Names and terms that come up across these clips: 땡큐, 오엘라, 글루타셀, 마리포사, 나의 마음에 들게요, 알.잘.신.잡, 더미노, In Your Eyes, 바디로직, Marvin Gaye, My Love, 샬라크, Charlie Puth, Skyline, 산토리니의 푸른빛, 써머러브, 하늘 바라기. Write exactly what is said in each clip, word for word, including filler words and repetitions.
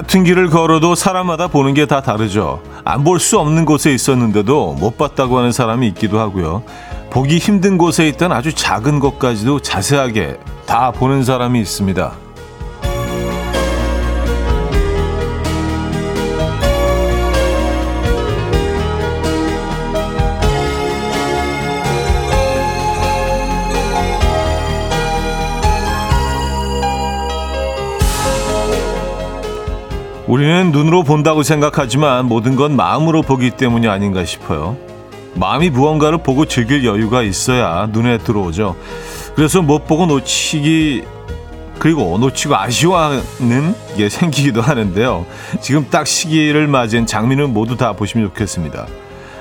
같은 길을 걸어도 사람마다 보는 게 다 다르죠. 안 볼 수 없는 곳에 있었는데도 못 봤다고 하는 사람이 있기도 하고요. 보기 힘든 곳에 있던 아주 작은 것까지도 자세하게 다 보는 사람이 있습니다. 우리는 눈으로 본다고 생각하지만 모든 건 마음으로 보기 때문이 아닌가 싶어요. 마음이 무언가를 보고 즐길 여유가 있어야 눈에 들어오죠. 그래서 못 보고 놓치기 그리고 놓치고 아쉬워하는 게 생기기도 하는데요. 지금 딱 시기를 맞은 장미는 모두 다 보시면 좋겠습니다.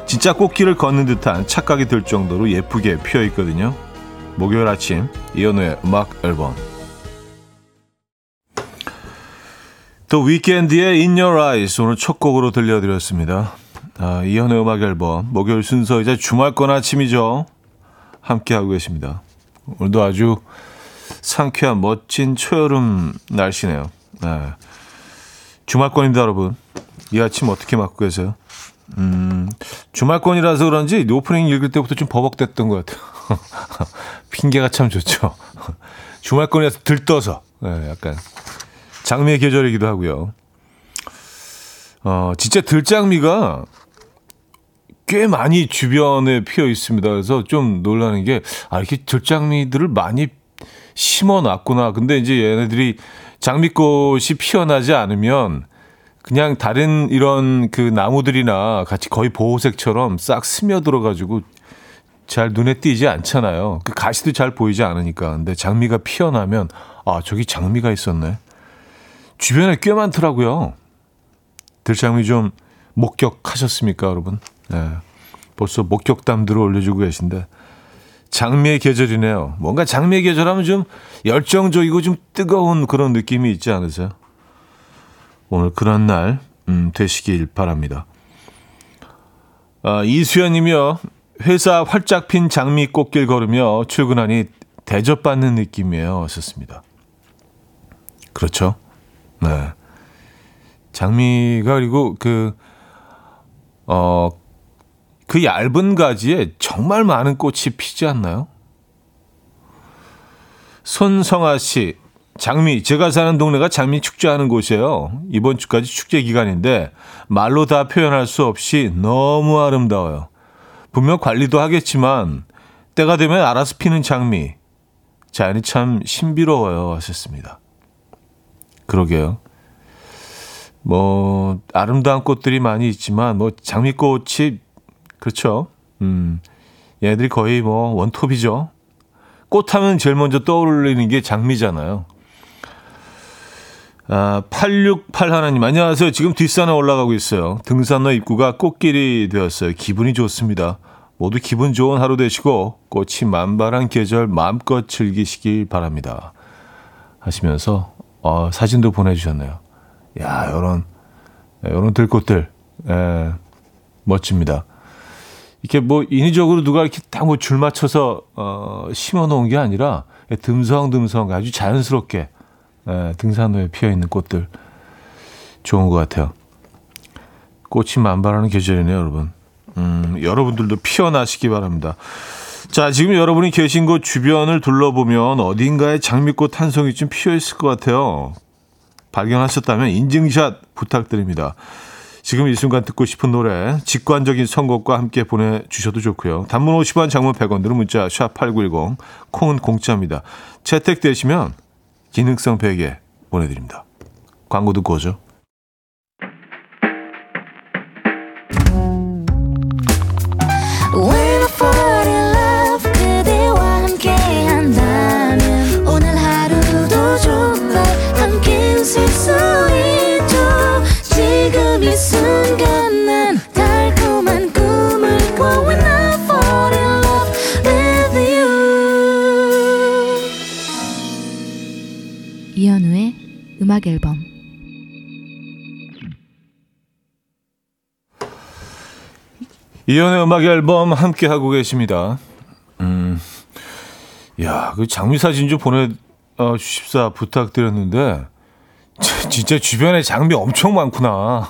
진짜 꽃길을 걷는 듯한 착각이 들 정도로 예쁘게 피어 있거든요. 목요일 아침 이현우의 음악 앨범 또 위켄드의 In Your Eyes 오늘 첫 곡으로 들려드렸습니다. 아, 이현의 음악 앨범 목요일 순서이자 주말권 아침이죠. 함께하고 계십니다. 오늘도 아주 상쾌한 멋진 초여름 날씨네요. 네. 주말권입니다, 여러분. 이 아침 어떻게 맞고 계세요? 음, 주말권이라서 그런지 오프닝 읽을 때부터 좀 버벅댔던 것 같아요. 핑계가 참 좋죠. 주말권이라서 들떠서 네, 약간. 장미의 계절이기도 하고요. 어, 진짜 들장미가 꽤 많이 주변에 피어 있습니다. 그래서 좀 놀라는 게, 아, 이렇게 들장미들을 많이 심어 놨구나. 근데 이제 얘네들이 장미꽃이 피어나지 않으면 그냥 다른 이런 그 나무들이나 같이 거의 보호색처럼 싹 스며들어가지고 잘 눈에 띄지 않잖아요. 그 가시도 잘 보이지 않으니까. 근데 장미가 피어나면, 아, 저기 장미가 있었네. 주변에 꽤 많더라고요. 들장미 좀 목격하셨습니까, 여러분? 네, 벌써 목격담들을 올려주고 계신데 장미의 계절이네요. 뭔가 장미의 계절하면 좀 열정적이고 좀 뜨거운 그런 느낌이 있지 않으세요? 오늘 그런 날 음, 되시길 바랍니다. 아, 이수연님이요. 회사 활짝 핀 장미 꽃길 걸으며 출근하니 대접받는 느낌이에요. 썼습니다. 그렇죠. 네. 장미가 그리고 그, 어, 그 얇은 가지에 정말 많은 꽃이 피지 않나요? 손성아 씨, 장미, 제가 사는 동네가 장미 축제하는 곳이에요. 이번 주까지 축제 기간인데 말로 다 표현할 수 없이 너무 아름다워요. 분명 관리도 하겠지만 때가 되면 알아서 피는 장미. 자연이 참 신비로워요. 하셨습니다. 그러게요. 뭐 아름다운 꽃들이 많이 있지만 뭐 장미꽃이 그렇죠. 음, 얘들이 거의 뭐 원톱이죠. 꽃하면 제일 먼저 떠올리는 게 장미잖아요. 아, 팔육팔 하나님 안녕하세요. 지금 뒷산에 올라가고 있어요. 등산로 입구가 꽃길이 되었어요. 기분이 좋습니다. 모두 기분 좋은 하루 되시고 꽃이 만발한 계절 마음껏 즐기시길 바랍니다. 하시면서. 어, 사진도 보내주셨네요. 야, 요런, 요런 들꽃들. 예, 멋집니다. 이렇게 뭐, 인위적으로 누가 이렇게 딱 뭐 줄 맞춰서, 어, 심어 놓은 게 아니라, 듬성듬성 아주 자연스럽게, 예, 등산로에 피어 있는 꽃들. 좋은 것 같아요. 꽃이 만발하는 계절이네요, 여러분. 음, 여러분들도 피어나시기 바랍니다. 자, 지금 여러분이 계신 곳 주변을 둘러보면 어딘가에 장미꽃 한 송이 좀 피어있을 것 같아요. 발견하셨다면 인증샷 부탁드립니다. 지금 이 순간 듣고 싶은 노래, 직관적인 선곡과 함께 보내주셔도 좋고요. 단문 오십 원, 장문 백 원, 들은 문자 샵팔구일공, 콩은 공짜입니다. 채택되시면 기능성 베개 보내드립니다. 광고 듣고 오죠. 이현우의 음악 앨범 이현우의 음악 앨범 함께 하고 계십니다. 음, 야, 그 장미 사진 좀 보내 주십사 부탁드렸는데 진짜 주변에 장미 엄청 많구나.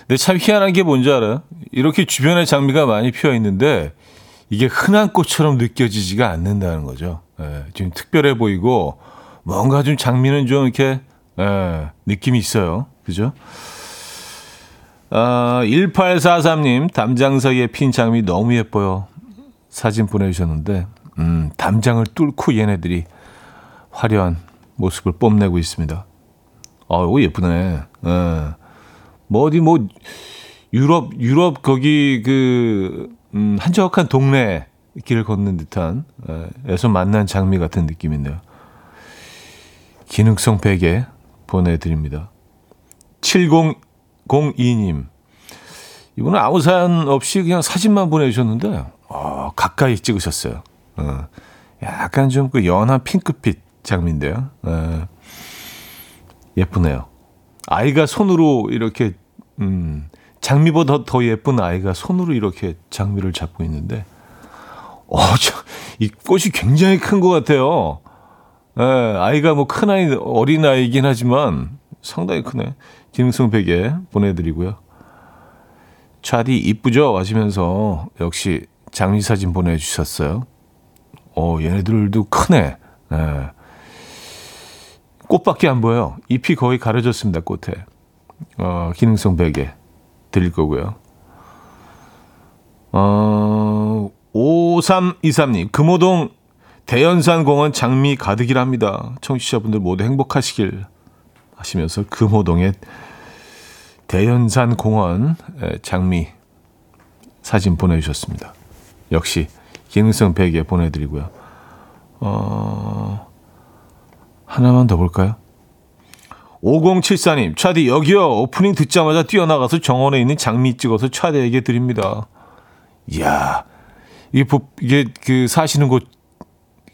근데 참 희한한 게 뭔지 알아요? 이렇게 주변에 장미가 많이 피어 있는데 이게 흔한 꽃처럼 느껴지지가 않는다는 거죠. 예, 좀 특별해 보이고 뭔가 좀 장미는 좀 이렇게 예, 느낌이 있어요. 그죠? 아, 일팔사삼 님, 담장 사이에 핀 장미 너무 예뻐요. 사진 보내주셨는데 음, 담장을 뚫고 얘네들이 화려한 모습을 뽐내고 있습니다. 아, 이거 예쁘네. 예. 뭐 어디 뭐 유럽 유럽 거기 그 음, 한적한 동네 길을 걷는 듯한 에서 만난 장미 같은 느낌인데요. 기능성 베개 보내드립니다. 칠공공이 님, 이분은 아무 사연 없이 그냥 사진만 보내주셨는데 어, 가까이 찍으셨어요. 어, 약간 좀 그 연한 핑크빛 장미인데요. 어, 예쁘네요. 아이가 손으로 이렇게 음, 장미보다 더, 더 예쁜 아이가 손으로 이렇게 장미를 잡고 있는데 어, 저, 이 꽃이 굉장히 큰 것 같아요. 예, 아이가 뭐 큰 아이, 어린 아이이긴 하지만 상당히 크네. 기능성 베개 보내드리고요. 차디 이쁘죠? 하시면서 역시 장미 사진 보내주셨어요. 어, 얘네들도 크네. 예. 꽃밖에 안 보여요. 잎이 거의 가려졌습니다, 꽃에. 어, 기능성 베개 드릴 거고요. 어, 오삼이삼 님, 금호동 대연산 공원 장미 가득이랍니다. 청취자분들 모두 행복하시길 하시면서 금호동의 대연산 공원 장미 사진 보내주셨습니다. 역시 기능성 베개 보내드리고요. 어... 하나만 더 볼까요? 오공칠사 님, 차디 여기요. 오프닝 듣자마자 뛰어나가서 정원에 있는 장미 찍어서 차디에게 드립니다. 이야, 이게, 부, 이게 그 사시는 곳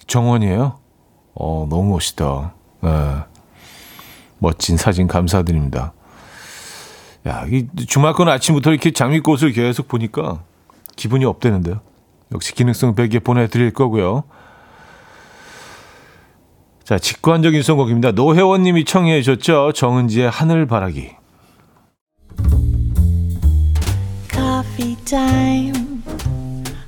정원이에요? 어, 너무 멋있다. 네. 멋진 사진 감사드립니다. 야, 이 주말권 아침부터 이렇게 장미꽃을 계속 보니까 기분이 업되는데요. 역시 기능성 베개 보내드릴 거고요. 자, 직관적인 선곡입니다. 노혜원님이 청해 주셨죠. 정은지의 하늘 바라기. Coffee time.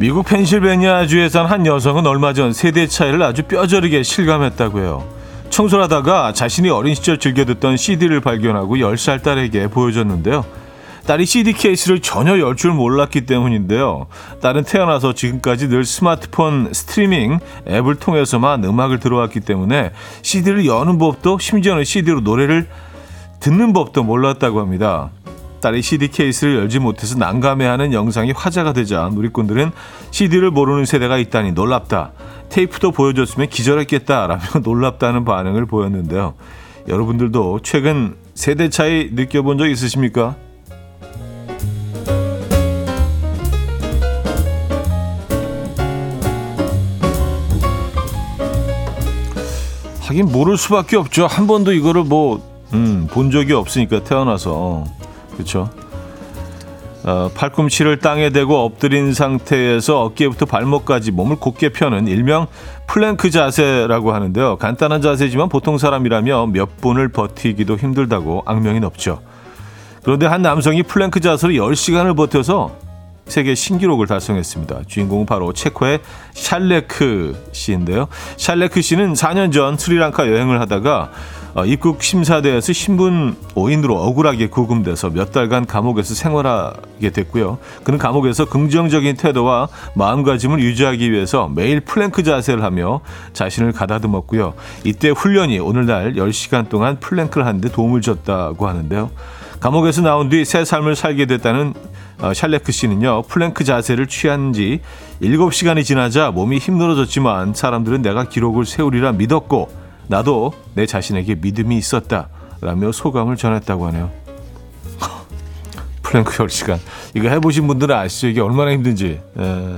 미국 펜실베니아주에 산 한 여성은 얼마 전 세대 차이를 아주 뼈저리게 실감했다고 해요. 청소를 하다가 자신이 어린 시절 즐겨 듣던 씨디를 발견하고 열 살 딸에게 보여줬는데요. 딸이 씨디 케이스를 전혀 열 줄 몰랐기 때문인데요. 딸은 태어나서 지금까지 늘 스마트폰 스트리밍 앱을 통해서만 음악을 들어왔기 때문에 씨디를 여는 법도, 심지어는 씨디로 노래를 듣는 법도 몰랐다고 합니다. 딸이 씨디 케이스를 열지 못해서 난감해하는 영상이 화제가 되자 누리꾼들은 씨디를 모르는 세대가 있다니 놀랍다. 테이프도 보여줬으면 기절했겠다라며 놀랍다는 반응을 보였는데요. 여러분들도 최근 세대 차이 느껴본 적 있으십니까? 하긴 모를 수밖에 없죠. 한 번도 이거를 뭐, 음, 본 적이 없으니까 태어나서. 그렇죠. 어, 팔꿈치를 땅에 대고 엎드린 상태에서 어깨부터 발목까지 몸을 곧게 펴는 일명 플랭크 자세라고 하는데요. 간단한 자세지만 보통 사람이라면 몇 분을 버티기도 힘들다고 악명이 높죠. 그런데 한 남성이 플랭크 자세로 열 시간을 버텨서 세계 신기록을 달성했습니다. 주인공은 바로 체코의 샬라크 씨인데요. 샬라크 씨는 사 년 전 스리랑카 여행을 하다가 입국 심사대에서 신분 오인으로 억울하게 구금돼서 몇 달간 감옥에서 생활하게 됐고요. 그는 감옥에서 긍정적인 태도와 마음가짐을 유지하기 위해서 매일 플랭크 자세를 하며 자신을 가다듬었고요. 이때 훈련이 오늘날 열 시간 동안 플랭크를 하는데 도움을 줬다고 하는데요. 감옥에서 나온 뒤 새 삶을 살게 됐다는 샬라크 씨는요, 플랭크 자세를 취한 지 일곱 시간이 지나자 몸이 힘들어졌지만 사람들은 내가 기록을 세우리라 믿었고 나도 내 자신에게 믿음이 있었다 라며 소감을 전했다고 하네요. 플랭크 열 시간. 이거 해보신 분들은 아시죠? 이게 얼마나 힘든지. 에,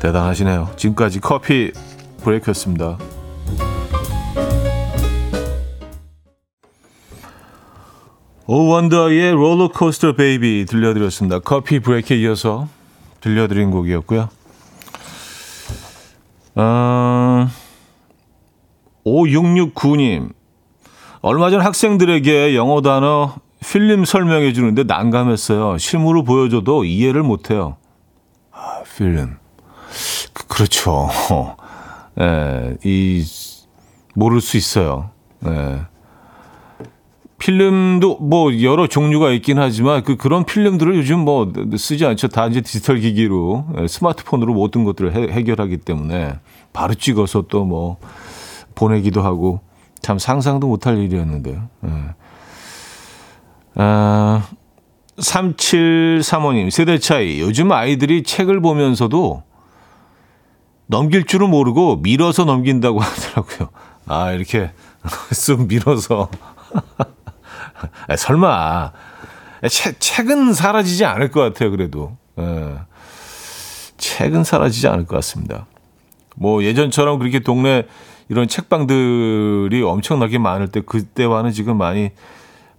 대단하시네요. 지금까지 커피 브레이크였습니다. 오원더의 롤러코스터 베이비 들려드렸습니다. 커피 브레이크에 이어서 들려드린 곡이었고요. 어, 오육육구 님. 얼마 전 학생들에게 영어 단어 필름 설명해 주는데 난감했어요. 실물로 보여줘도 이해를 못해요. 아, 필름. 그, 그렇죠. 예, 이, 모를 수 있어요. 예. 필름도 뭐 여러 종류가 있긴 하지만 그 그런 필름들을 요즘 뭐 쓰지 않죠. 다 이제 디지털 기기로 스마트폰으로 모든 것들을 해, 해결하기 때문에 바로 찍어서 또 뭐 보내기도 하고 참 상상도 못할 일이었는데요. 예. 아, 삼칠삼오 님 세대 차이. 요즘 아이들이 책을 보면서도 넘길 줄은 모르고 밀어서 넘긴다고 하더라고요. 아, 이렇게 쓱 밀어서. 아, 설마 책, 책은 사라지지 않을 것 같아요. 그래도 예. 책은 사라지지 않을 것 같습니다. 뭐 예전처럼 그렇게 동네 이런 책방들이 엄청나게 많을 때 그때와는 지금 많이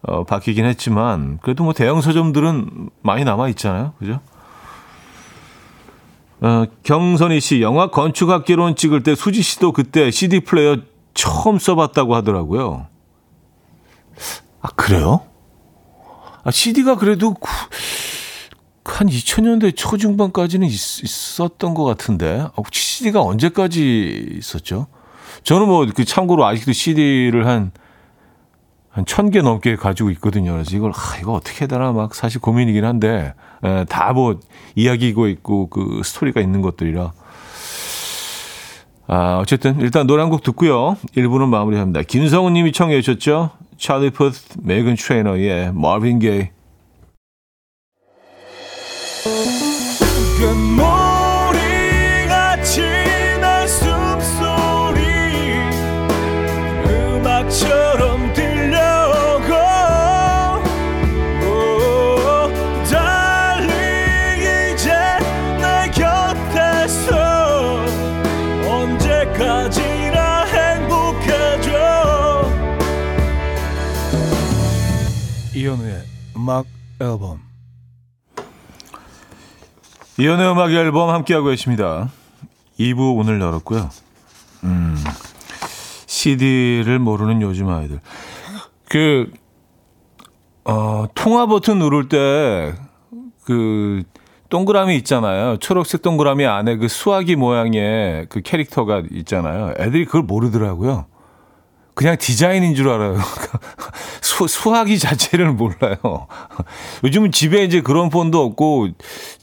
어, 바뀌긴 했지만 그래도 뭐 대형 서점들은 많이 남아 있잖아요. 그죠? 어, 경선희 씨 영화 건축학개론 찍을 때 수지 씨도 그때 씨디 플레이어 처음 써봤다고 하더라고요. 아, 그래요? 아, 씨디가 그래도 구, 한 이천 년대 초중반까지는 있, 있었던 것 같은데. 아, 씨디가 언제까지 있었죠? 저는 뭐, 그 참고로 아직도 씨디를 한, 한 천 개 넘게 가지고 있거든요. 그래서 이걸, 아, 이거 어떻게 해야 되나 막 사실 고민이긴 한데, 에, 다 뭐, 이야기고 있고, 그 스토리가 있는 것들이라. 아, 어쨌든, 일단 노래 한 곡 듣고요. 일 부는 마무리합니다. 김성우 님이 청해 주셨죠? Charlie Puth, Meghan Trainor의 Marvin Gaye. 이현우의 음악 앨범. 이현우의 음악 앨범 함께하고 계십니다. 이 부 오늘 열었고요. 음, 씨디를 모르는 요즘 아이들. 그, 어, 통화 버튼 누를 때, 그, 동그라미 있잖아요. 초록색 동그라미 안에 그 수화기 모양의 그 캐릭터가 있잖아요. 애들이 그걸 모르더라고요. 그냥 디자인인 줄 알아요. 수, 수화기 자체를 몰라요. 요즘은 집에 이제 그런 폰도 없고,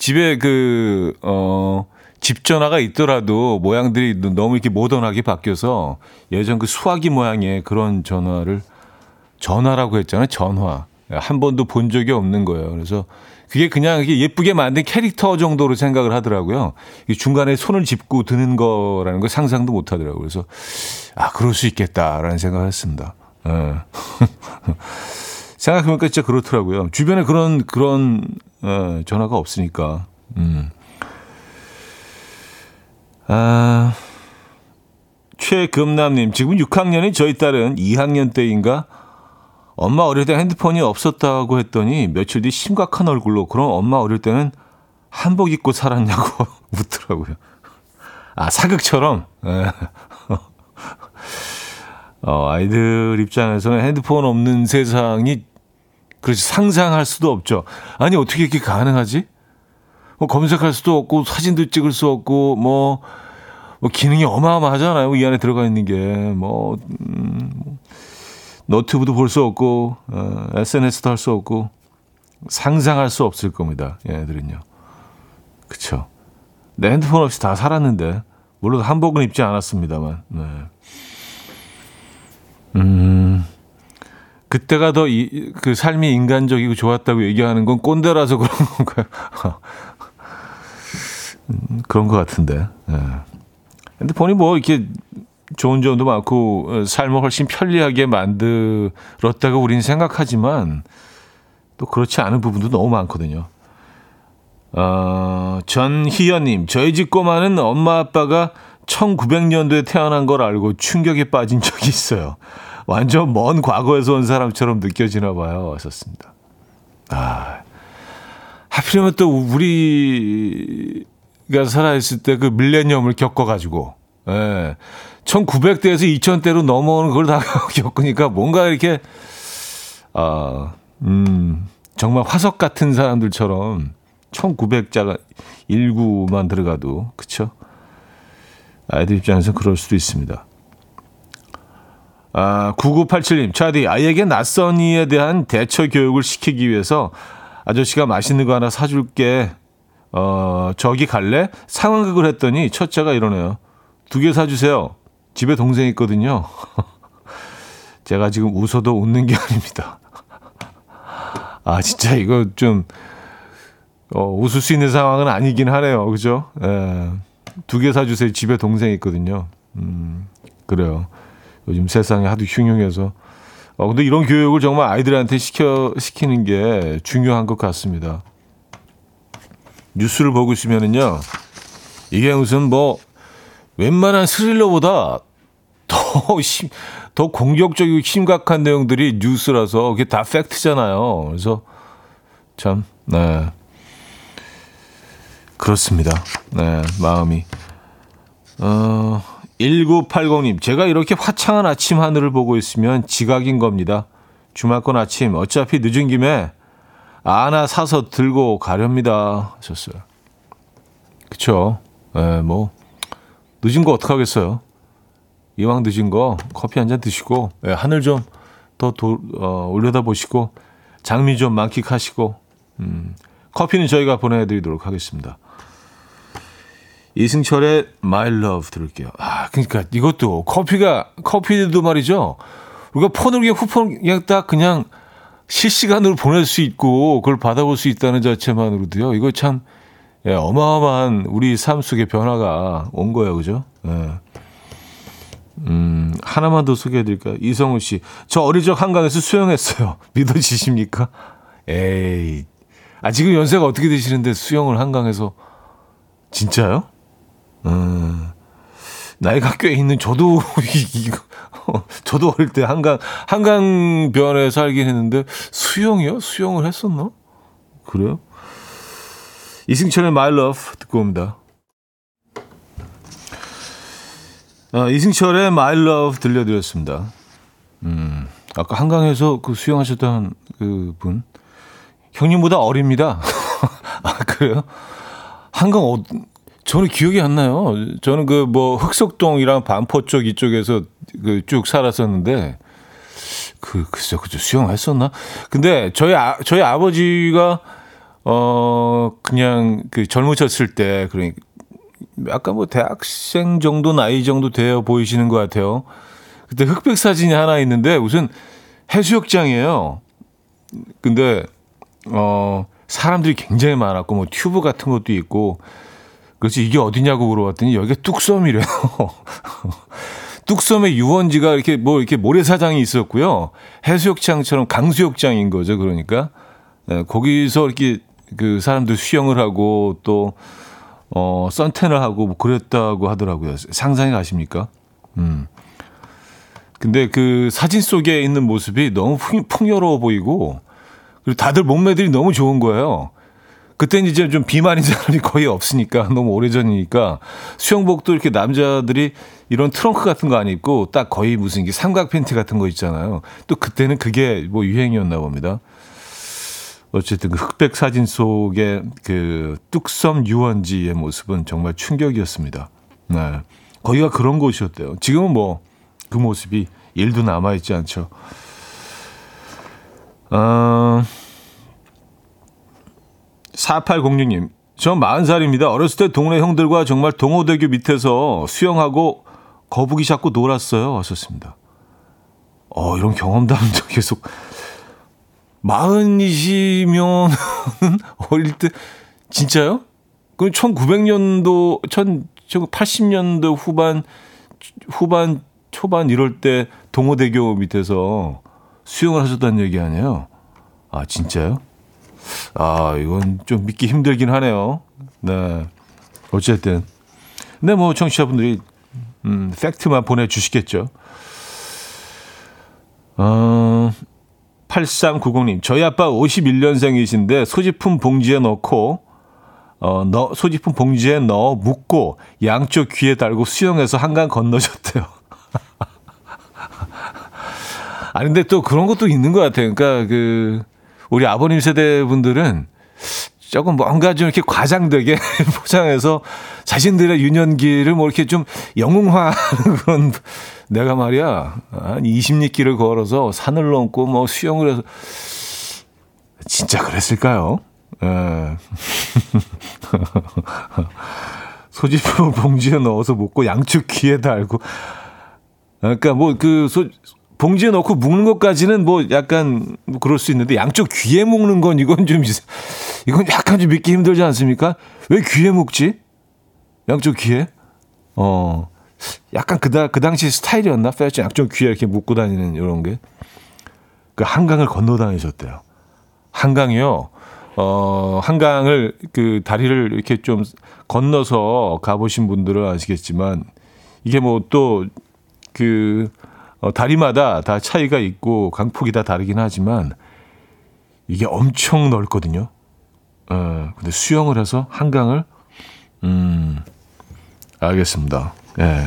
집에 그, 어, 집 전화가 있더라도 모양들이 너무 이렇게 모던하게 바뀌어서 예전 그 수화기 모양의 그런 전화를 전화라고 했잖아요. 전화. 한 번도 본 적이 없는 거예요. 그래서 그게 그냥 예쁘게 만든 캐릭터 정도로 생각을 하더라고요. 중간에 손을 짚고 드는 거라는 걸 상상도 못 하더라고요. 그래서, 아, 그럴 수 있겠다라는 생각을 했습니다. 예. 생각해보니까 진짜 그렇더라고요. 주변에 그런, 그런, 예, 전화가 없으니까. 음. 아, 최금남님, 지금 육 학년이 저희 딸은 이 학년 때인가? 엄마 어릴 때 핸드폰이 없었다고 했더니 며칠 뒤 심각한 얼굴로 그럼 엄마 어릴 때는 한복 입고 살았냐고 묻더라고요. 아, 사극처럼? 어, 아이들 입장에서는 핸드폰 없는 세상이 그렇지 상상할 수도 없죠. 아니, 어떻게 이게 가능하지? 뭐 검색할 수도 없고 사진도 찍을 수 없고 뭐, 뭐 기능이 어마어마하잖아요. 이 안에 들어가 있는 게 뭐... 음, 너튜브도 볼 수 없고 어, 에스엔에스도 할 수 없고 상상할 수 없을 겁니다. 얘네들은요. 그렇죠. 내 핸드폰 없이 다 살았는데 물론 한복은 입지 않았습니다만. 네. 음, 그때가 더 이, 그 삶이 인간적이고 좋았다고 얘기하는 건 꼰대라서 그런 건가요? 음, 그런 것 같은데. 네. 핸드폰이 뭐 이렇게 좋은 점도 많고 삶을 훨씬 편리하게 만들었다고 우리는 생각하지만 또 그렇지 않은 부분도 너무 많거든요. 어, 전희연님, 저희 집 꼬마는 엄마 아빠가 천구백 년도에 태어난 걸 알고 충격에 빠진 적이 있어요. 완전 먼 과거에서 온 사람처럼 느껴지나 봐요. 왔었습니다. 아, 하필이면 또 우리가 살아있을 때 그 밀레니엄을 겪어가지고 예, 천구백 대에서 이천 대로 넘어오는 걸 다 겪으니까 뭔가 이렇게 아, 음, 정말 화석 같은 사람들처럼 천구백 자가 천구백만 들어가도 그렇죠? 아이들 입장에서 그럴 수도 있습니다. 아, 구구팔칠 님, 차디, 아이에게 낯선 이에 대한 대처 교육을 시키기 위해서 아저씨가 맛있는 거 하나 사줄게. 어, 저기 갈래? 상황극을 했더니 첫째가 이러네요. 두 개 사주세요. 집에 동생이 있거든요. 제가 지금 웃어도 웃는 게 아닙니다. 아, 진짜 이거 좀 어, 웃을 수 있는 상황은 아니긴 하네요. 그죠? 예. 두 개 사주세요. 집에 동생이 있거든요. 음, 그래요. 요즘 세상이 하도 흉흉해서. 어, 근데 이런 교육을 정말 아이들한테 시켜, 시키는 게 중요한 것 같습니다. 뉴스를 보고 있으면은요, 이게 무슨 뭐, 웬만한 스릴러보다 더 심, 더 공격적이고 심각한 내용들이 뉴스라서, 그게 다 팩트잖아요. 그래서, 참, 네. 그렇습니다. 네, 마음이. 어, 일구팔공 님, 제가 이렇게 화창한 아침 하늘을 보고 있으면 지각인 겁니다. 주말권 아침, 어차피 늦은 김에 하나 사서 들고 가렵니다. 하셨어요. 그쵸. 네, 뭐, 늦은 거 어떡하겠어요. 이왕 늦은 거 커피 한잔 드시고, 네, 하늘 좀 더 어, 올려다 보시고, 장미 좀 만끽하시고, 음, 커피는 저희가 보내드리도록 하겠습니다. 이승철의 My Love 들을게요. 아, 그러니까 이것도 커피가 커피도 말이죠. 우리가 폰으로 그냥 후폰 그냥 딱 그냥 실시간으로 보낼 수 있고 그걸 받아볼 수 있다는 자체만으로도요. 이거 참 예, 어마어마한 우리 삶 속의 변화가 온 거예요, 그죠? 예. 음, 하나만 더 소개해드릴까요? 이성우 씨, 저 어릴 적 한강에서 수영했어요. 믿어지십니까? 에이, 아 지금 연세가 어떻게 되시는데 수영을 한강에서 진짜요? 음, 나이가 꽤 있는 저도 이거 저도 어릴 때 한강 한강변에 살긴 했는데 수영이요? 수영을 했었나? 그래요? 이승철의 My Love 듣고 옵니다. 아, 이승철의 My Love 들려드렸습니다. 음, 아까 한강에서 그 수영하셨던 그 분 형님보다 어립니다. 아 그래요? 한강 어 저는 기억이 안 나요. 저는 그 뭐 흑석동이랑 반포 쪽 이쪽에서 그 쭉 살았었는데 그 글쎄 그저 수영했었나? 근데 저희 아, 저희 아버지가 어 그냥 그 젊으셨을 때 그러니까 약간 뭐 대학생 정도 나이 정도 되어 보이시는 것 같아요. 그때 흑백 사진이 하나 있는데 무슨 해수욕장이에요. 근데 어 사람들이 굉장히 많았고 뭐 튜브 같은 것도 있고 그래서 이게 어디냐고 물어봤더니 여기가 뚝섬이래요. 뚝섬의 유원지가 이렇게 뭐 이렇게 모래사장이 있었고요. 해수욕장처럼 강수욕장인 거죠. 그러니까 네, 거기서 이렇게 그 사람들 수영을 하고 또 어, 선탠을 하고 뭐 그랬다고 하더라고요. 상상이 가십니까? 음. 근데 그 사진 속에 있는 모습이 너무 풍, 풍요로워 보이고. 그리고 다들 몸매들이 너무 좋은 거예요. 그때는 이제 좀 비만인 사람이 거의 없으니까 너무 오래전이니까 수영복도 이렇게 남자들이 이런 트렁크 같은 거 안 입고 딱 거의 무슨 이게 삼각 팬티 같은 거 있잖아요. 또 그때는 그게 뭐 유행이었나 봅니다. 어쨌든 그 흑백 사진 속의 그 뚝섬 유원지의 모습은 정말 충격이었습니다. 네. 거기가 그런 곳이었대요. 지금은 뭐 그 모습이 일도 남아 있지 않죠. 어, 사팔공육 님, 저 마흔 살입니다. 어렸을 때 동네 형들과 정말 동호대교 밑에서 수영하고 거북이 잡고 놀았어요. 왔었습니다. 어, 이런 경험담도 계속. 마흔이시면 어릴 때, 진짜요? 그럼 천구백 년도, 천팔십 년도 후반 후반 초반 이럴 때 동호대교 밑에서 수영을 하셨다는 얘기 아니에요? 아 진짜요? 아 이건 좀 믿기 힘들긴 하네요. 네 어쨌든 근데 뭐 청취자분들이 음, 팩트만 보내주시겠죠. 어, 팔삼구공 님 저희 아빠 오십일 년생이신데 소지품 봉지에 넣고 어, 너, 소지품 봉지에 넣어 묶고 양쪽 귀에 달고 수영해서 한강 건너셨대요. 아니 근데 또 그런 것도 있는 것 같아요. 그러니까 그 우리 아버님 세대 분들은 조금 뭔가 좀 이렇게 과장되게 포장해서 자신들의 유년기를 뭐 이렇게 좀 영웅화하는 그런 내가 말이야 한 이십 리 길을 걸어서 산을 넘고 뭐 수영을 해서 진짜 그랬을까요? 에. 소지품을 봉지에 넣어서 묶고 양쪽 귀에 달고 그러니까 뭐 그 소 봉지에 넣고 묶는 것까지는 뭐 약간 그럴 수 있는데 양쪽 귀에 묶는 건 이건 좀 이건 약간 좀 믿기 힘들지 않습니까? 왜 귀에 묶지? 양쪽 귀에? 어 약간 그다 그 당시 스타일이었나? 패션 양쪽 귀에 이렇게 묶고 다니는 이런 게 그 한강을 건너 다니셨대요. 한강이요. 어 한강을 그 다리를 이렇게 좀 건너서 가보신 분들은 아시겠지만 이게 뭐 또 그 어, 다리마다 다 차이가 있고 강폭이 다 다르긴 하지만 이게 엄청 넓거든요. 어, 근데 수영을 해서 한강을 음 알겠습니다. 예,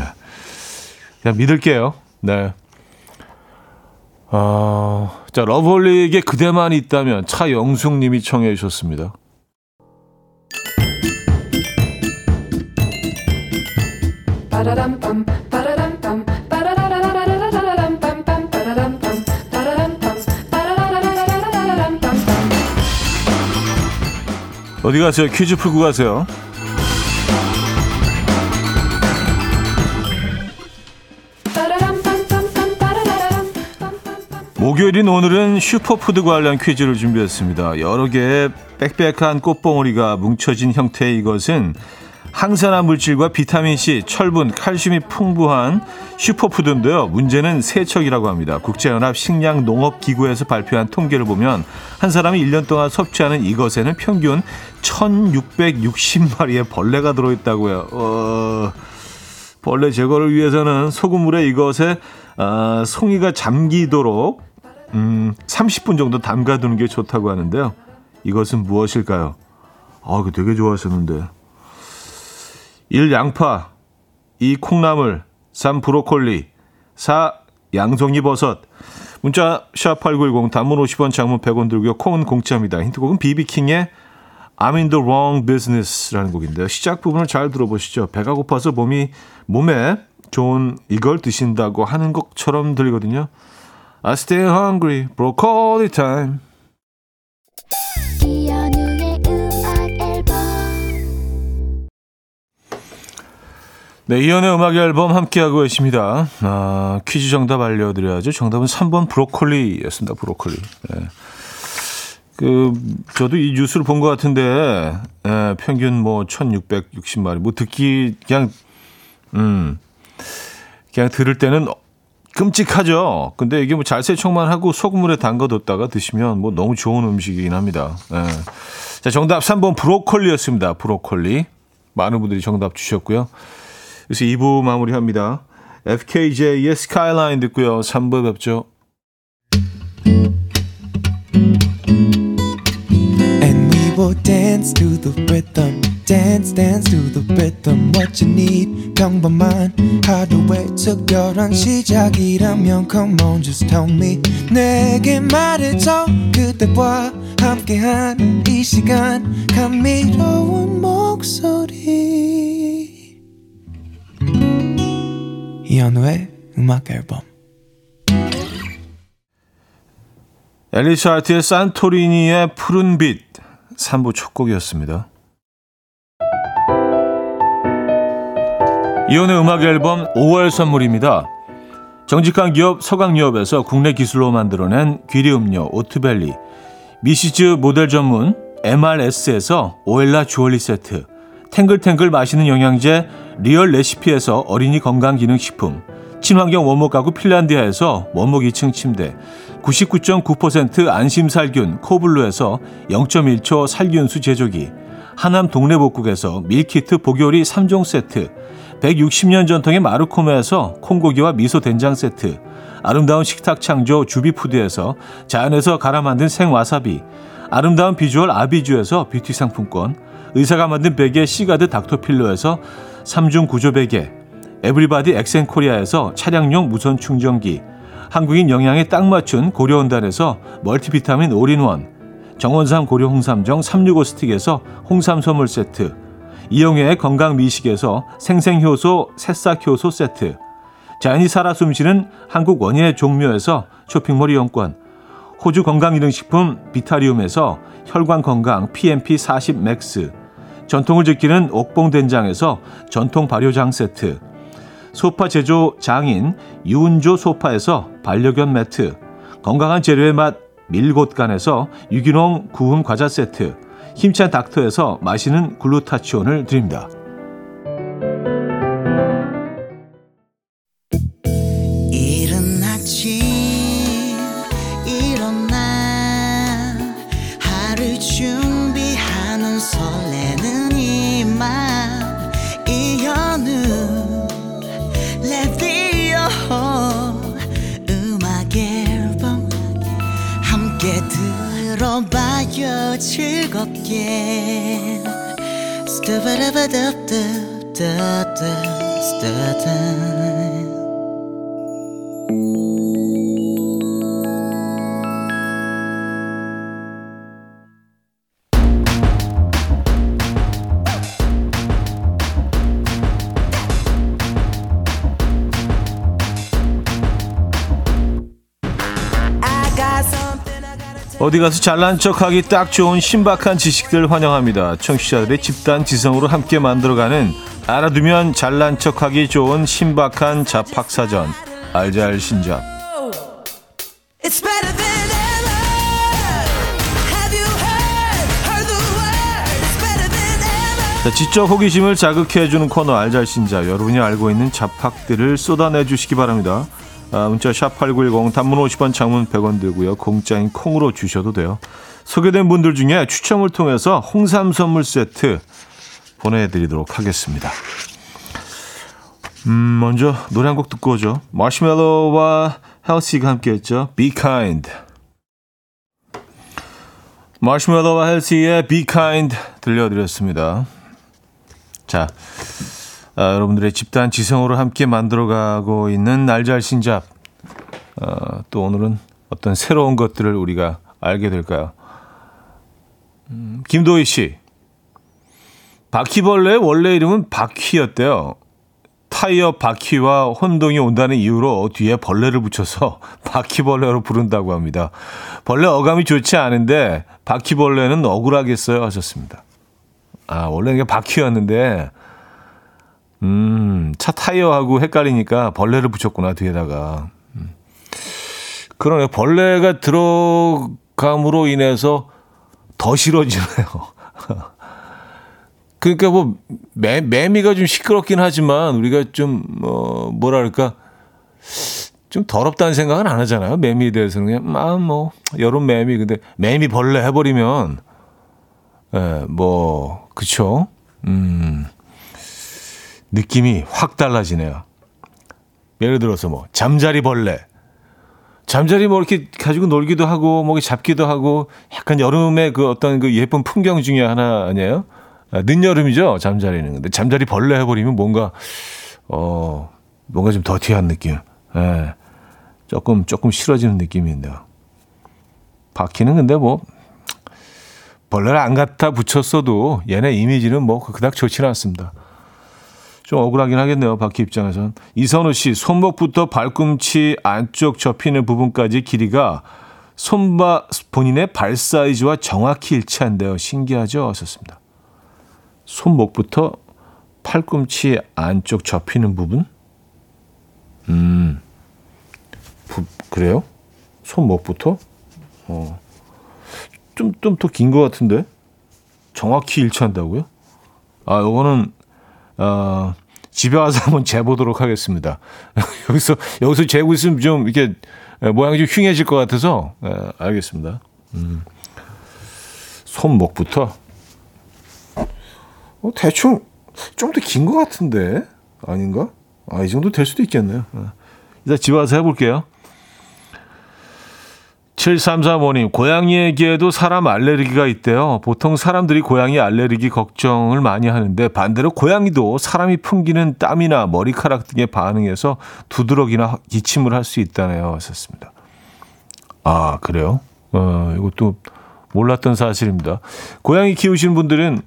그냥 믿을게요. 네. 어, 자 러블리에게 그대만 있다면 차영숙님이 청해 주셨습니다. 빠라람밤 빠라람밤 어디 가세요? 퀴즈 풀고 가세요. 목요일인 오늘은 슈퍼푸드 관련 퀴즈를 준비했습니다. 여러 개의 빽빽한 꽃봉오리가 뭉쳐진 형태의 이것은 항산화 물질과 비타민C, 철분, 칼슘이 풍부한 슈퍼푸드인데요. 문제는 세척이라고 합니다. 국제연합식량농업기구에서 발표한 통계를 보면 한 사람이 일 년 동안 섭취하는 이것에는 평균 천육백육십 마리의 벌레가 들어있다고요. 어, 벌레 제거를 위해서는 소금물에 이것에 어, 송이가 잠기도록 음, 삼십 분 정도 담가두는 게 좋다고 하는데요. 이것은 무엇일까요? 아, 이거 되게 좋아하셨는데. 일. 양파 이. 콩나물 삼. 브로콜리 사. 양송이버섯 문자 샵 팔구일공 단문 오십 원 장문 백 원 들고요. 콩은 공짜입니다. 힌트곡은 비비킹의 I'm in the wrong business라는 곡인데요. 시작 부분을 잘 들어보시죠. 배가 고파서 몸이, 몸에 좋은 이걸 드신다고 하는 것처럼 들리거든요. I stay hungry, broccoli time. 네, 이현의 음악 앨범 함께하고 계십니다. 아, 퀴즈 정답 알려드려야죠. 정답은 삼 번 브로콜리였습니다. 브로콜리. 네. 그, 저도 이 뉴스를 본 것 같은데, 네, 평균 뭐 천육백육십 마리. 뭐 듣기, 그냥, 음, 그냥 들을 때는 끔찍하죠. 근데 이게 뭐 잘 세척만 하고 소금물에 담가뒀다가 드시면 뭐 너무 좋은 음식이긴 합니다. 네. 자, 정답 삼 번 브로콜리였습니다. 브로콜리. 많은 분들이 정답 주셨고요. 그래서 이 부 마무리합니다. 에프케이제이의 Skyline 듣고요. 삼 부 뵙죠. And we will dance to the rhythm. Dance, dance to the rhythm. What you need, 평범한 하루의 특별한 시작이라면 come on, just tell me. 내게 말해줘 그대와 함께한 이 시간 감미로운 목소리. 이현우의 음악 앨범. 앨리스 하트의 산토리니의 푸른빛 삼 부 첫 곡이었습니다. 이현우의 음악 앨범 오월 선물입니다. 정직한 기업 서강유업에서 국내 기술로 만들어낸 귀리 음료 오트밸리, 미시즈 모델 전문 엠알에스에서 오엘라 주얼리 세트, 탱글탱글 마시는 영양제 리얼 레시피에서 어린이 건강기능식품, 친환경 원목 가구 핀란디아에서 원목 이 층 침대, 구십구 점 구 퍼센트 안심살균 코블루에서 영 점 일 초 살균수 제조기, 하남 동네복국에서 밀키트 복요리 삼 종 세트, 백육십 년 전통의 마루코메에서 콩고기와 미소된장 세트, 아름다운 식탁 창조 주비푸드에서 자연에서 갈아 만든 생와사비, 아름다운 비주얼 아비주에서 뷰티 상품권, 의사가 만든 베개 시가드 닥터필러에서 삼 중 구조 베개, 에브리바디 엑센코리아에서 차량용 무선 충전기, 한국인 영양에 딱 맞춘 고려온단에서 멀티비타민 올인원, 정원삼 고려 홍삼정 삼백육십오 스틱에서 홍삼 선물 세트, 이영애의 건강미식에서 생생효소 새싹효소 세트, 자연이 살아 숨쉬는 한국 원예 종묘에서 쇼핑몰 이용권, 호주 건강기능식품 비타리움에서 혈관건강 피엠피 사십 맥스, 전통을 지키는 옥봉된장에서 전통 발효장 세트, 소파 제조 장인 유은조 소파에서 반려견 매트, 건강한 재료의 맛 밀곳간에서 유기농 구운 과자 세트, 힘찬 닥터에서 마시는 글루타치온을 드립니다. 즐겁게 어디 가서 잘난 척하기 딱 좋은 신박한 지식들 환영합니다. 청취자들의 집단 지성으로 함께 만들어가는 알아두면 잘난 척하기 좋은 신박한 잡학사전 알잘신잡. 지적 호기심을 자극해주는 코너 알잘신잡. 여러분이 알고 있는 잡학들을 쏟아내주시기 바랍니다. 아, 문자 샵팔구일공, 단문 오십 원, 장문 백 원 들고요. 공짜인 콩으로 주셔도 돼요. 소개된 분들 중에 추첨을 통해서 홍삼 선물 세트 보내드리도록 하겠습니다. 음, 먼저 노래 한 곡 듣고 오죠. 마시멜로와 헬시가 함께했죠. Be Kind. 마시멜로와 헬시의 Be Kind 들려드렸습니다. 자, 아, 여러분들의 집단 지성으로 함께 만들어가고 있는 알잘신잡. 어, 또 오늘은 어떤 새로운 것들을 우리가 알게 될까요? 음, 김도희 씨. 바퀴벌레의 원래 이름은 바퀴였대요. 타이어 바퀴와 혼동이 온다는 이유로 뒤에 벌레를 붙여서 바퀴벌레로 부른다고 합니다. 벌레 어감이 좋지 않은데 바퀴벌레는 억울하겠어요 하셨습니다. 아, 원래 이게 바퀴였는데 음, 차 타이어하고 헷갈리니까 벌레를 붙였구나, 뒤에다가. 음. 그러네. 벌레가 들어감으로 인해서 더 싫어지네요. 그러니까 뭐, 매, 매미가 좀 시끄럽긴 하지만, 우리가 좀, 어, 뭐랄까, 좀 더럽다는 생각은 안 하잖아요. 매미에 대해서는. 그냥, 아, 뭐, 여름 매미. 근데, 매미 벌레 해버리면, 예, 뭐, 그쵸? 음. 느낌이 확 달라지네요. 예를 들어서 뭐 잠자리 벌레, 잠자리 뭐 이렇게 가지고 놀기도 하고 뭐 잡기도 하고 약간 여름의 그 어떤 그 예쁜 풍경 중에 하나 아니에요? 아, 늦여름이죠 잠자리는. 근데 잠자리 벌레 해버리면 뭔가 어 뭔가 좀 더티한 느낌, 예, 조금 조금 싫어지는 느낌인데요. 바퀴는 근데 뭐 벌레를 안 갖다 붙였어도 얘네 이미지는 뭐 그닥 좋지는 않습니다. 좀 억울하긴 하겠네요. 바퀴 입장에선. 이선우 씨, 손목부터 발꿈치 안쪽 접히는 부분까지 길이가 손바 본인의 발 사이즈와 정확히 일치한대요. 신기하죠? 하셨습니다. 손목부터 팔꿈치 안쪽 접히는 부분? 음, 부, 그래요? 손목부터? 어, 좀 좀 더 긴 것 같은데? 정확히 일치한다고요? 아, 요거는, 어, 집에 와서 한번 재보도록 하겠습니다. 여기서, 여기서 재고 있으면 좀, 이렇게, 모양이 좀 흉해질 것 같아서, 예, 알겠습니다. 음. 손목부터. 어, 대충, 좀 더 긴 것 같은데? 아닌가? 아, 이 정도 될 수도 있겠네요. 예. 일단 집에 와서 해볼게요. 칠삼삼오 님, 고양이에게도 사람 알레르기가 있대요. 보통 사람들이 고양이 알레르기 걱정을 많이 하는데 반대로 고양이도 사람이 풍기는 땀이나 머리카락 등에 반응해서 두드러기나 기침을 할 수 있다네요. 하셨습니다. 아, 그래요? 어, 이것도 몰랐던 사실입니다. 고양이 키우시는 분들은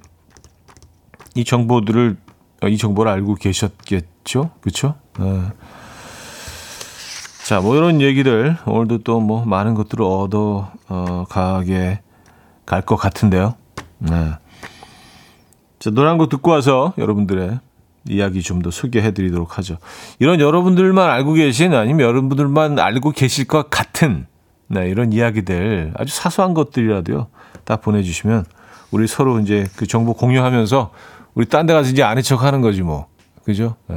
이 정보들을, 이 정보를 알고 계셨겠죠? 그렇죠? 어. 자, 뭐 이런 얘기들 오늘도 또 뭐 많은 것들을 얻어 어, 가게 갈 것 같은데요. 네. 자, 노래 한 곡 듣고 와서 여러분들의 이야기 좀 더 소개해드리도록 하죠. 이런 여러분들만 알고 계신, 아니면 여러분들만 알고 계실 것 같은, 네, 이런 이야기들, 아주 사소한 것들이라도요, 다 보내주시면 우리 서로 이제 그 정보 공유하면서 우리 딴 데 가서 이제 아는 척하는 거지 뭐, 그죠? 네.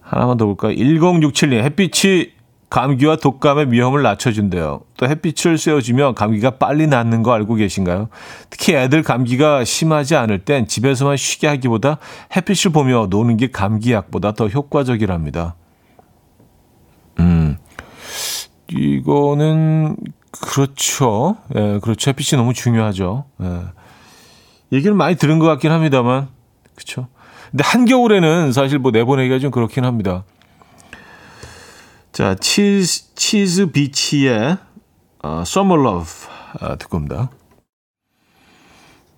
하나만 더 볼까요? 일공육칠 님, 햇빛이 감기와 독감의 위험을 낮춰준대요. 또 햇빛을 쐬어주면 감기가 빨리 낫는 거 알고 계신가요? 특히 애들 감기가 심하지 않을 땐 집에서만 쉬게 하기보다 햇빛을 보며 노는 게 감기약보다 더 효과적이랍니다. 음, 이거는 그렇죠. 예, 그렇죠. 햇빛이 너무 중요하죠. 예. 얘기를 많이 들은 것 같긴 합니다만, 그렇죠. 근데 한겨울에는 사실 뭐 내보내기가 좀 그렇긴 합니다. 자, 치즈, 치즈 비치의 어, 써머러브 아, 듣고 옵니다.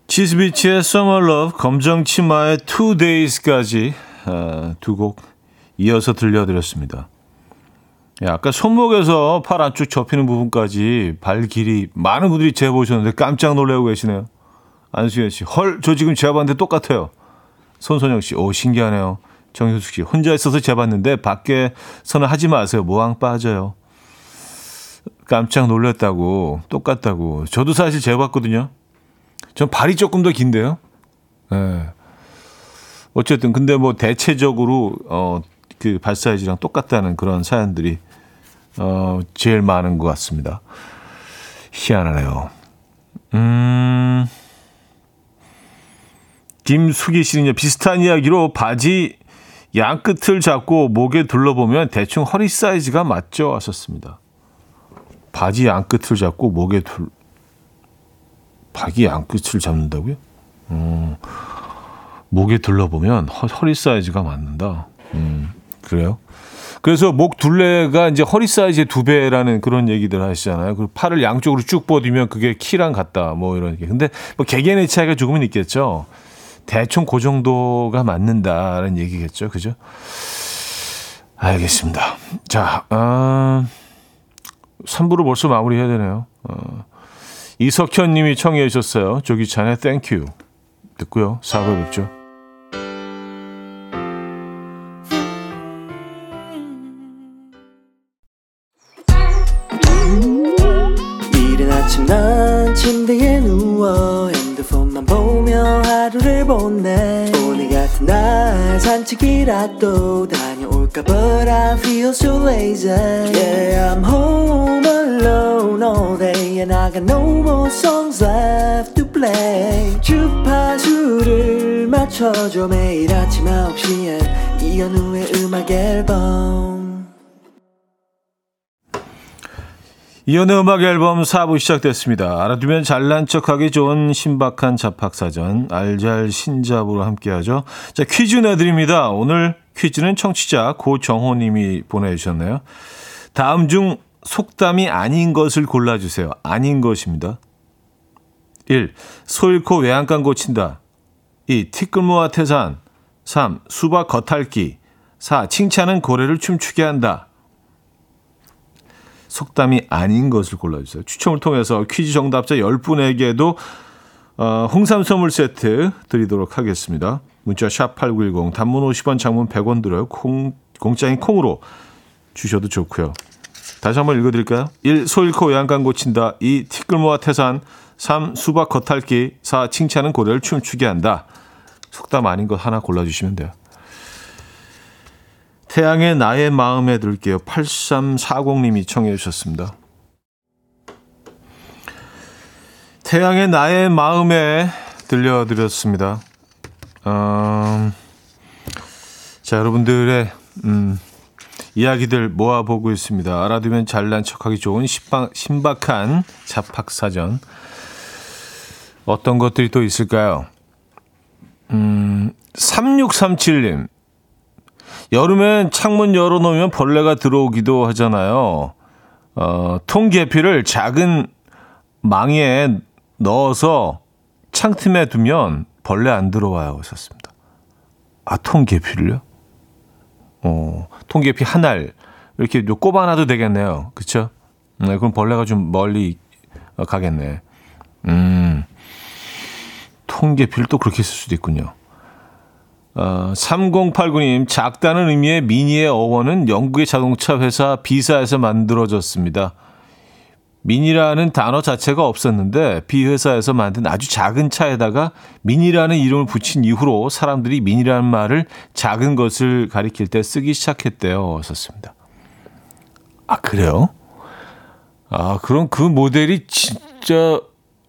치즈 비치의 써머러브, 검정 치마의 투데이까지 아, 두 곡 이어서 들려드렸습니다. 야, 아까 손목에서 팔 안쪽 접히는 부분까지 발 길이 많은 분들이 재보셨는데 깜짝 놀라고 계시네요. 안수현 씨, 헐, 저 지금 재봤는데 똑같아요. 손선영 씨, 오, 신기하네요. 정효숙 씨, 혼자 있어서 재봤는데 밖에서는 하지 마세요. 모양 빠져요. 깜짝 놀랐다고, 똑같다고. 저도 사실 재봤거든요. 전 발이 조금 더 긴데요. 네. 어쨌든 근데 뭐 대체적으로 어, 그 발 사이즈랑 똑같다는 그런 사연들이 어, 제일 많은 것 같습니다. 희한하네요. 음... 김숙이 씨는요, 비슷한 이야기로 바지 양 끝을 잡고 목에 둘러보면 대충 허리 사이즈가 맞죠? 하셨습니다. 바지 양 끝을 잡고 목에 둘, 바지 양 끝을 잡는다고요? 음, 목에 둘러보면 허, 허리 사이즈가 맞는다. 음, 그래요? 그래서 목 둘레가 이제 허리 사이즈의 두 배라는 그런 얘기들 하시잖아요. 그리고 팔을 양쪽으로 쭉 뻗으면 그게 키랑 같다. 뭐 이런 게. 근데 뭐 개개인의 차이가 조금은 있겠죠. 대충 그 정도가 맞는다는 얘기겠죠. 그죠? 알겠습니다. 자, 아, 삼 부로 벌써 마무리해야 되네요. 어, 이석현 님이 청해 주셨어요. 조기찬의 땡큐 듣고요. 사 부에 뵙죠. 이른 아침 난 침대에 누워 핸드폰만 보며 하루를 보내. 오늘 같은 날 산책이라도 다녀올까. But I feel so lazy. Yeah, I'm home alone all day and I got no more songs left to play. 주파수를 맞춰줘. 매일 아침 아홉 시에 이현우의 음악 앨범. 이연의 음악 앨범 사 부 시작됐습니다. 알아두면 잘난 척하기 좋은 신박한 잡학사전 알잘신잡으로 함께하죠. 자, 퀴즈 내드립니다. 오늘 퀴즈는 청취자 고정호님이 보내주셨네요. 다음 중 속담이 아닌 것을 골라주세요. 아닌 것입니다. 일. 소 잃고 외양간 고친다. 이. 티끌모아 태산. 삼. 수박 겉핥기. 사. 칭찬은 고래를 춤추게 한다. 속담이 아닌 것을 골라주세요. 추첨을 통해서 퀴즈 정답자 열 분에게도 홍삼 선물 세트 드리도록 하겠습니다. 문자 샵 팔구일공, 단문 오십 원, 장문 백 원 들어요. 콩, 공짜인 콩으로 주셔도 좋고요. 다시 한번 읽어드릴까요? 일. 소 잃고 외양간 고친다. 이. 티끌모아 태산. 삼. 수박 겉핥기. 사. 칭찬은 고래를 춤추게 한다. 속담 아닌 것 하나 골라주시면 돼요. 태양의 나의 마음에 들게요. 팔삼사공님이 청해 주셨습니다. 태양의 나의 마음에 들려드렸습니다. 음, 자, 여러분들의 음, 이야기들 모아보고 있습니다. 알아두면 잘난 척하기 좋은 신박, 신박한 잡학사전. 어떤 것들이 또 있을까요? 음, 삼육삼칠님. 여름엔 창문 열어놓으면 벌레가 들어오기도 하잖아요. 어, 통계피를 작은 망에 넣어서 창틈에 두면 벌레 안 들어와요. 썼습니다. 아, 통계피를요? 어, 통계피 한 알 이렇게 꼽아놔도 되겠네요. 그렇죠? 네, 그럼 벌레가 좀 멀리 가겠네. 음, 통계피를 또 그렇게 쓸 수도 있군요. 어, 삼공팔구님, 작다는 의미의 미니의 어원은 영국의 자동차 회사 비사에서 만들어졌습니다. 미니라는 단어 자체가 없었는데 비회사에서 만든 아주 작은 차에다가 미니라는 이름을 붙인 이후로 사람들이 미니라는 말을 작은 것을 가리킬 때 쓰기 시작했대요. 썼습니다. 아, 그래요? 아, 그럼 그 모델이 진짜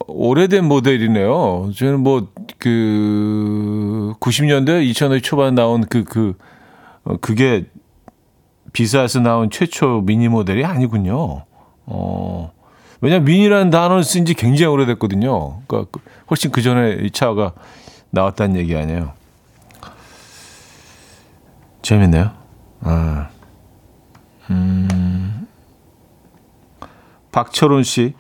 오래된 모델이네요. 저는 뭐 그 구십 년대 이천 년대 초반에 나온 그 그 그, 그게 비사에서 나온 최초 미니 모델이 아니군요. 어. 왜냐면 미니라는 단어를 쓴 지 굉장히 오래됐거든요. 그러니까 훨씬 그 전에 이 차가 나왔다는 얘기 아니에요. 재밌네요. 아. 음. 박철훈 씨.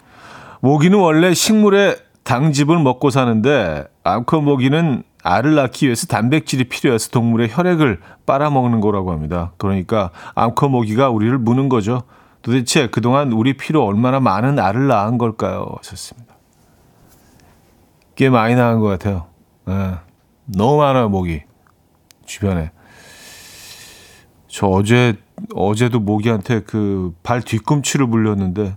모기는 원래 식물의 당즙을 먹고 사는데 암컷 모기는 알을 낳기 위해서 단백질이 필요해서 동물의 혈액을 빨아먹는 거라고 합니다. 그러니까 암컷 모기가 우리를 무는 거죠. 도대체 그동안 우리 피로 얼마나 많은 알을 낳은 걸까요? 하셨습니다. 꽤 많이 낳은 것 같아요. 네. 너무 많아요, 모기. 주변에. 저 어제, 어제도 모기한테 그 발 뒤꿈치를 물렸는데,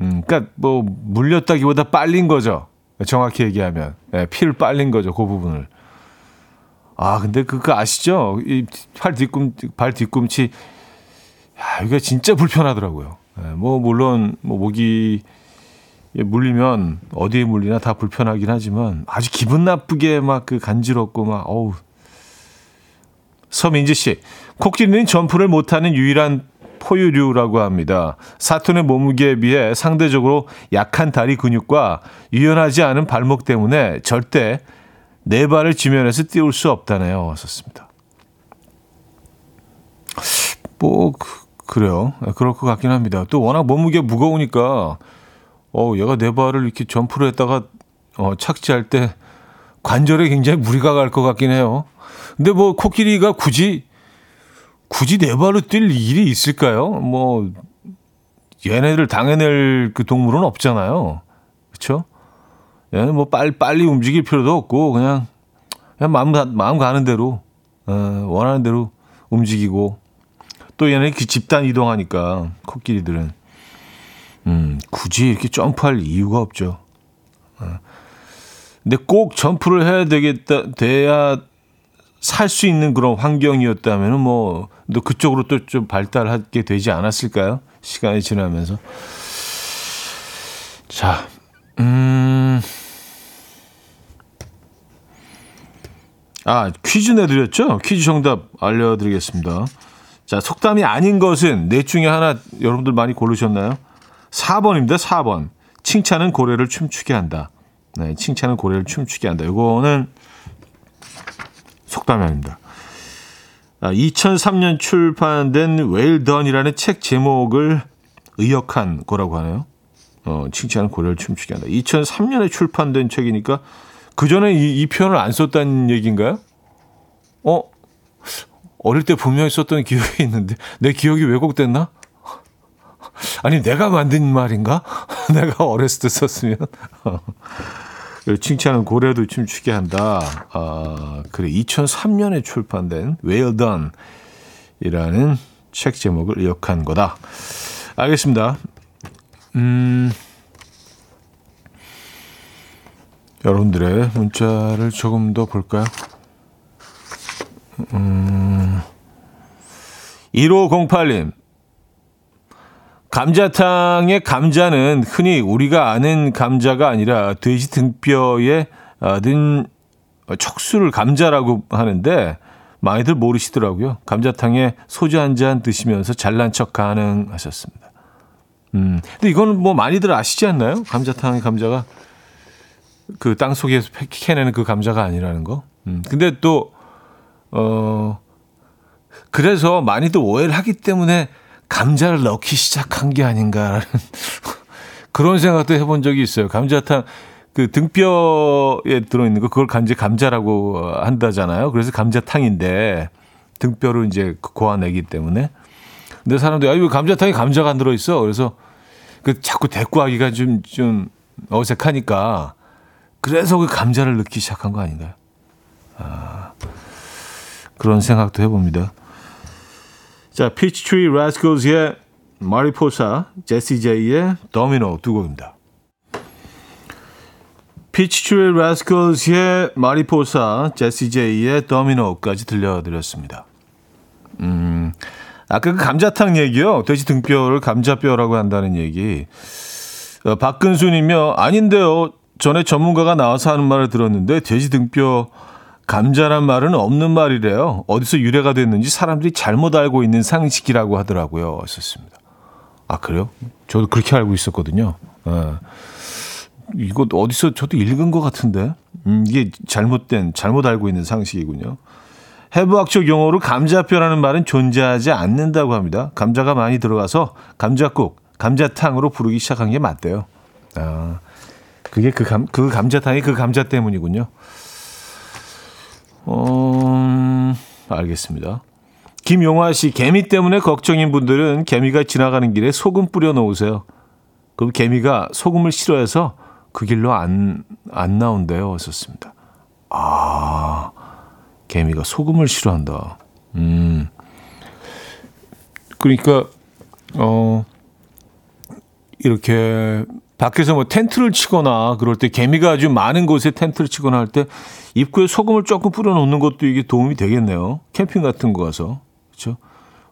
음, 그러니까 뭐, 물렸다기보다 빨린 거죠. 정확히 얘기하면. 네, 피를 빨린 거죠, 그 부분을. 아, 근데 그거 아시죠? 이 발 뒤꿈치, 발 뒤꿈치. 야, 이게 진짜 불편하더라고요. 뭐 물론 뭐 모기에 물리면 어디에 물리나 다 불편하긴 하지만 아주 기분 나쁘게 막 그 간지럽고 막 어우. 서민지 씨, 코끼리는 점프를 못하는 유일한 포유류라고 합니다. 사톤의 몸무게에 비해 상대적으로 약한 다리 근육과 유연하지 않은 발목 때문에 절대 네 발을 지면에서 띄울 수 없다네요. 썼습니다. 뭐 그, 그래요. 그럴 것 같긴 합니다. 또 워낙 몸무게 무거우니까 어 얘가 내 발을 이렇게 점프를 했다가 어, 착지할 때 관절에 굉장히 무리가 갈 것 같긴 해요. 근데 뭐 코끼리가 굳이 굳이 내 발로 뛸 일이 있을까요? 뭐 얘네들 당해낼 그 동물은 없잖아요. 그렇죠? 얘는 뭐 빨리 빨리 움직일 필요도 없고 그냥 그냥 마음 마음 가는 대로 어, 원하는 대로 움직이고. 또 얘네 이렇게 집단 이동하니까 코끼리들은 음, 굳이 이렇게 점프할 이유가 없죠. 어. 근데 꼭 점프를 해야 되겠다 돼야 살 수 있는 그런 환경이었다면은 뭐 또 그쪽으로 또 좀 발달하게 되지 않았을까요? 시간이 지나면서. 자, 음, 아 퀴즈 내드렸죠? 퀴즈 정답 알려드리겠습니다. 자, 속담이 아닌 것은 넷 중에 하나 여러분들 많이 고르셨나요? 사 번입니다. 사 번. 칭찬은 고래를 춤추게 한다. 네, 칭찬은 고래를 춤추게 한다. 이거는 속담이 아닙니다. 아, 이천삼 년 출판된 Well Done이라는 책 제목을 의역한 거라고 하네요. 어, 칭찬은 고래를 춤추게 한다. 이천삼 년에 출판된 책이니까 그 전에 이, 이 표현을 안 썼다는 얘기인가요? 어? 어릴 때 분명히 썼던 기억이 있는데 내 기억이 왜곡됐나? 아니 내가 만든 말인가? 내가 어렸을 때 썼으면. 칭찬은 고래도 춤추게 한다. 아, 그래, 이천삼 년에 출판된 Well Done이라는 책 제목을 의역한 거다. 알겠습니다. 음, 여러분들의 문자를 조금 더 볼까요? 음, 일오공팔 님. 감자탕의 감자는 흔히 우리가 아는 감자가 아니라 돼지 등뼈에 든 척수를 감자라고 하는데 많이들 모르시더라고요. 감자탕에 소주 한 잔 드시면서 잘난 척 가능하셨습니다. 음, 근데 이건 뭐 많이들 아시지 않나요? 감자탕의 감자가 그 땅 속에서 캐내는 그 감자가 아니라는 거. 음, 근데 또 어 그래서 많이들 오해를 하기 때문에 감자를 넣기 시작한 게 아닌가라는 그런 생각도 해본 적이 있어요. 감자탕 그 등뼈에 들어있는 거 그걸 이제 감자라고 한다잖아요. 그래서 감자탕인데 등뼈를 이제 고아내기 때문에. 근데 사람들이 아, 이거 감자탕에 감자가 안 들어있어. 그래서 그 자꾸 대꾸하기가 좀, 좀 어색하니까 그래서 그 감자를 넣기 시작한 거 아닌가요? 아, 그런 생각도 해봅니다. 자, 피치트리 라스코즈의 마리포사, 제시 제이의 더미노 두 곡입니다. 피치트리 라스코즈의 마리포사, 제시 제이의 더미노까지 들려드렸습니다. 음, 아까 그 감자탕 얘기요. 돼지 등뼈를 감자뼈라고 한다는 얘기. 어, 박근수님이요. 아닌데요. 전에 전문가가 나와서 하는 말을 들었는데 돼지 등뼈 감자란 말은 없는 말이래요. 어디서 유래가 됐는지 사람들이 잘못 알고 있는 상식이라고 하더라고요. 썼습니다. 아, 그래요? 저도 그렇게 알고 있었거든요. 네. 이거 어디서 저도 읽은 것 같은데 음, 이게 잘못된, 잘못 알고 있는 상식이군요. 해부학적 용어로 감자뼈라는 말은 존재하지 않는다고 합니다. 감자가 많이 들어가서 감자국, 감자탕으로 부르기 시작한 게 맞대요. 아, 그게 그, 감, 그 감자탕이 그 감자 때문이군요. 어, 알겠습니다. 김용화 씨, 개미 때문에 걱정인 분들은 개미가 지나가는 길에 소금 뿌려 놓으세요. 그럼 개미가 소금을 싫어해서 그 길로 안, 안 나온대요. 썼습니다. 아, 개미가 소금을 싫어한다. 음. 그러니까, 어, 이렇게, 밖에서 뭐 텐트를 치거나 그럴 때 개미가 아주 많은 곳에 텐트를 치거나 할 때 입구에 소금을 조금 뿌려놓는 것도 이게 도움이 되겠네요. 캠핑 같은 거 가서. 그렇죠?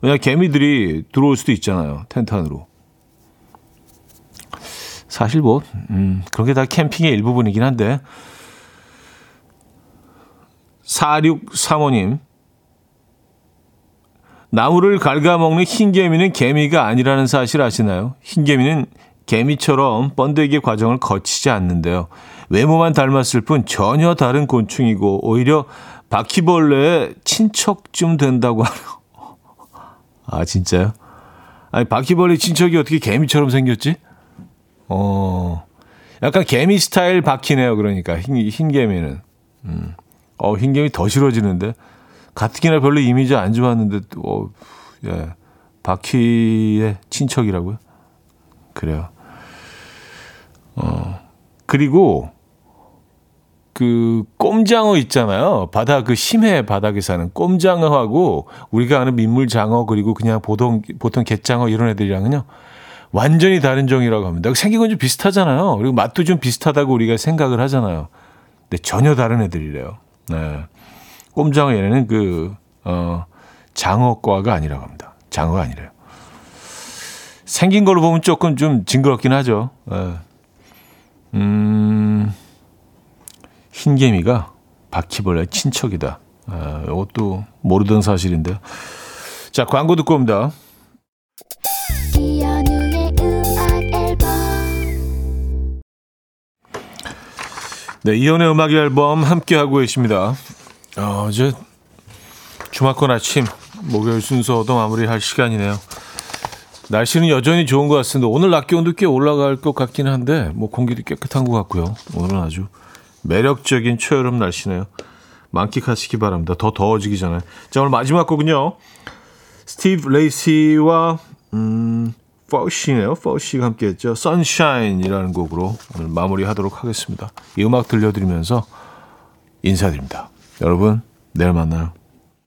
왜냐하면 개미들이 들어올 수도 있잖아요. 텐트 안으로. 사실 뭐 음, 그런 게 다 캠핑의 일부분이긴 한데. 사육삼오 님. 나무를 갉아먹는 흰개미는 개미가 아니라는 사실 아시나요? 흰개미는 개미처럼 번데기 과정을 거치지 않는데요. 외모만 닮았을 뿐 전혀 다른 곤충이고 오히려 바퀴벌레의 친척쯤 된다고 하네요. 아, 진짜요? 아니, 바퀴벌레 친척이 어떻게 개미처럼 생겼지? 어, 약간 개미 스타일 바퀴네요. 그러니까 흰, 흰 개미는. 음. 어, 흰 개미 더 싫어지는데. 가뜩이나 별로 이미지 안 좋았는데 어, 예, 바퀴의 친척이라고요? 그래요. 어, 그리고 그 꼼장어 있잖아요. 바다 그 심해 바닥에 사는 꼼장어하고 우리가 아는 민물장어 그리고 그냥 보통 보통 갯장어 이런 애들이랑은요 완전히 다른 종이라고 합니다. 생긴 건 좀 비슷하잖아요. 그리고 맛도 좀 비슷하다고 우리가 생각을 하잖아요. 근데 전혀 다른 애들이래요. 네. 꼼장어 얘네는 그 어, 장어과가 아니라고 합니다. 장어가 아니래요. 생긴 걸로 보면 조금 좀 징그럽긴 하죠. 예. 음, 흰개미가 바퀴벌레 친척이다. 예, 이것도 모르던 사실인데. 자, 광고 듣고 옵니다. 네, 이연의 음악 앨범 함께하고 계십니다. 어, 이제 주말권 아침 목요일 순서도 마무리할 시간이네요. 날씨는 여전히 좋은 것 같습니다. 오늘 낮 기온도 꽤 올라갈 것 같긴 한데 뭐 공기도 깨끗한 것 같고요. 오늘은 아주 매력적인 초여름 날씨네요. 만끽하시기 바랍니다. 더 더워지기 전에. 자, 오늘 마지막 곡은요. 스티브 레이시와 음, 퍼시네요. 퍼시가 함께했죠. 선샤인이라는 곡으로 오늘 마무리하도록 하겠습니다. 이 음악 들려드리면서 인사드립니다. 여러분, 내일 만나요.